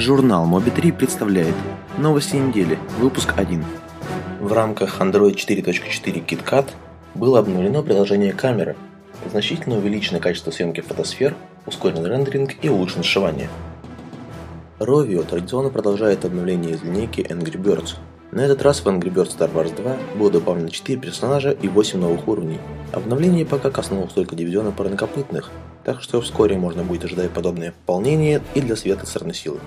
Журнал Mobi3 представляет новости недели, выпуск 1. В рамках Android 4.4 KitKat было обновлено приложение камеры, значительно увеличено качество съемки фотосфер, ускорен рендеринг и улучшено сшивание. Rovio традиционно продолжает обновление из линейки Angry Birds. На этот раз в Angry Birds Star Wars 2 было добавлено 4 персонажа и 8 новых уровней. Обновление пока коснулось только дивизиона парнокопытных, так что вскоре можно будет ожидать подобное пополнение и для Света Сорной Силы.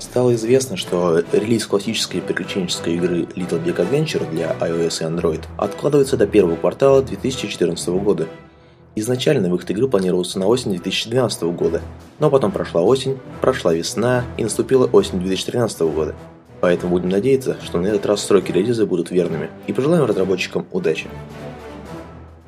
Стало известно, что релиз классической приключенческой игры Little Big Adventure для iOS и Android откладывается до первого квартала 2014 года. Изначально выход игры планировался на осень 2012 года, но потом прошла осень, прошла весна и наступила осень 2013 года. Поэтому будем надеяться, что на этот раз сроки релиза будут верными, и пожелаем разработчикам удачи.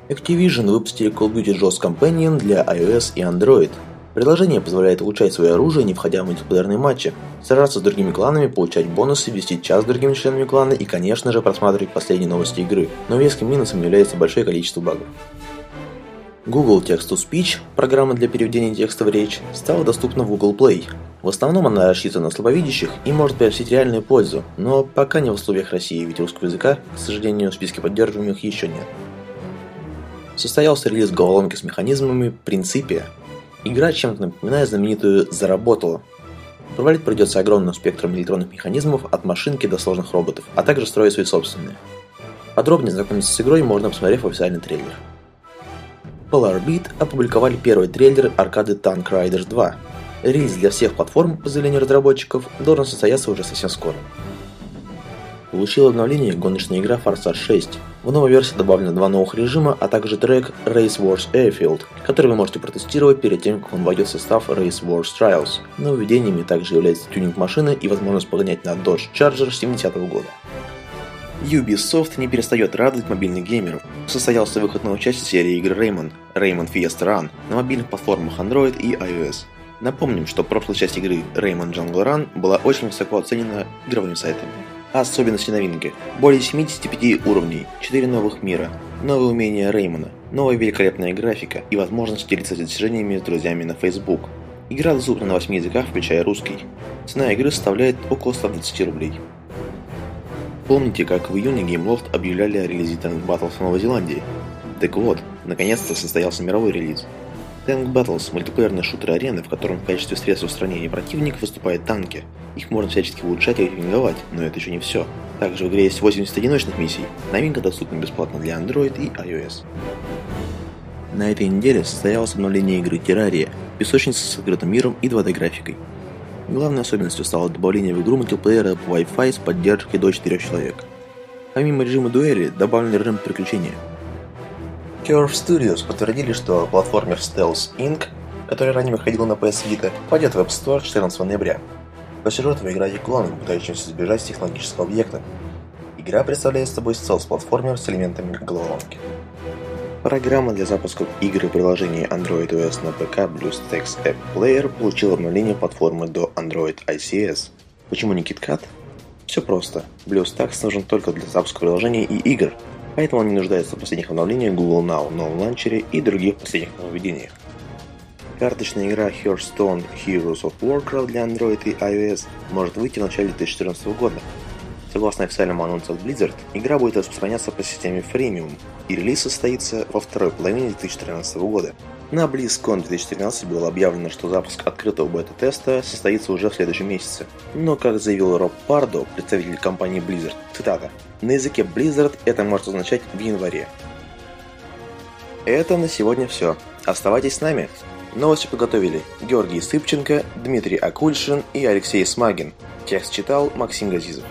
Activision выпустили Call of Duty Ghosts Companion для iOS и Android. Приложение позволяет улучшать свое оружие, не входя в мультиплеерные матчи, сражаться с другими кланами, получать бонусы, вести чат с другими членами клана и, конечно же, просматривать последние новости игры, но веским минусом является большое количество багов. Google Text-to-Speech, программа для переведения текста в речь, стала доступна в Google Play. В основном она рассчитана на слабовидящих и может приносить реальную пользу, но пока не в условиях России, ведь русского языка, к сожалению, в списке поддерживаемых еще нет. Состоялся релиз головоломки с механизмами «Принципия». Игра чем-то напоминает знаменитую «Заработала». Провалить придется огромным спектром электронных механизмов от машинки до сложных роботов, а также строить свои собственные. Подробнее знакомиться с игрой можно, посмотрев официальный трейлер. Polar Beat опубликовали первый трейлер аркады Tank Riders 2. Релиз для всех платформ, по заявлению разработчиков, должен состояться уже совсем скоро. Получила обновление гоночная игра Forza 6. В новой версии добавлено 2 новых режима, а также трек Race Wars Airfield, который вы можете протестировать перед тем, как он войдет в состав Race Wars Trials. Нововведениями также является тюнинг машины и возможность погонять на Dodge Charger 70-го года. Ubisoft не перестает радовать мобильных геймеров. Состоялся выход новой части серии игр Rayman Fiesta Run на мобильных платформах Android и iOS. Напомним, что прошлая часть игры Rayman Jungle Run была очень высоко оценена игровыми сайтами. Особенности новинки – более 75 уровней, 4 новых мира, новые умения Реймана, новая великолепная графика и возможность делиться достижениями с друзьями на Facebook. Игра доступна на 8 языках, включая русский. Цена игры составляет около 120 рублей. Помните, как в июне Gameloft объявляли о релизе Tank Battles в Новой Зеландии? Так вот, наконец-то состоялся мировой релиз. Tank Battles – мультиплеерный шутер арены, в котором в качестве средства устранения противников выступают танки. Их можно всячески улучшать и рейтинговать, но это еще не все. Также в игре есть 80 одиночных миссий. Новинка доступна бесплатно для Android и iOS. На этой неделе состоялось обновление игры Terraria, песочница с открытым миром и 2D-графикой. Главной особенностью стало добавление в игру мультиплеера по Wi-Fi с поддержкой до 4 человек. Помимо режима дуэли, добавлен режим приключения. Curve Studios подтвердили, что платформер Stealth Inc., который ранее выходил на PS Vita, пойдет в App Store 14 ноября. По сюжету вы играете клоном, пытающимся сбежать с технологического объекта. Игра представляет собой стелс-платформер с элементами головоломки. Программа для запуска игр и приложений Android OS на ПК BlueStacks App Player получила обновление платформы до Android ICS. Почему не KitKat? Все просто. BlueStacks нужен только для запуска приложений и игр. Поэтому он не нуждается в последних обновлениях Google Now, новом ланчере и других последних нововведениях. Карточная игра Hearthstone Heroes of Warcraft для Android и iOS может выйти в начале 2014 года. Согласно официальному анонсу от Blizzard, игра будет распространяться по системе Freemium, и релиз состоится во второй половине 2013 года. На BlizzCon 2013 было объявлено, что запуск открытого бета-теста состоится уже в следующем месяце. Но, как заявил Роб Пардо, представитель компании Blizzard, цитата, «На языке Blizzard это может означать в январе». Это на сегодня все. Оставайтесь с нами. Новости подготовили Георгий Сыпченко, Дмитрий Акульшин и Алексей Смагин. Текст читал Максим Газизов.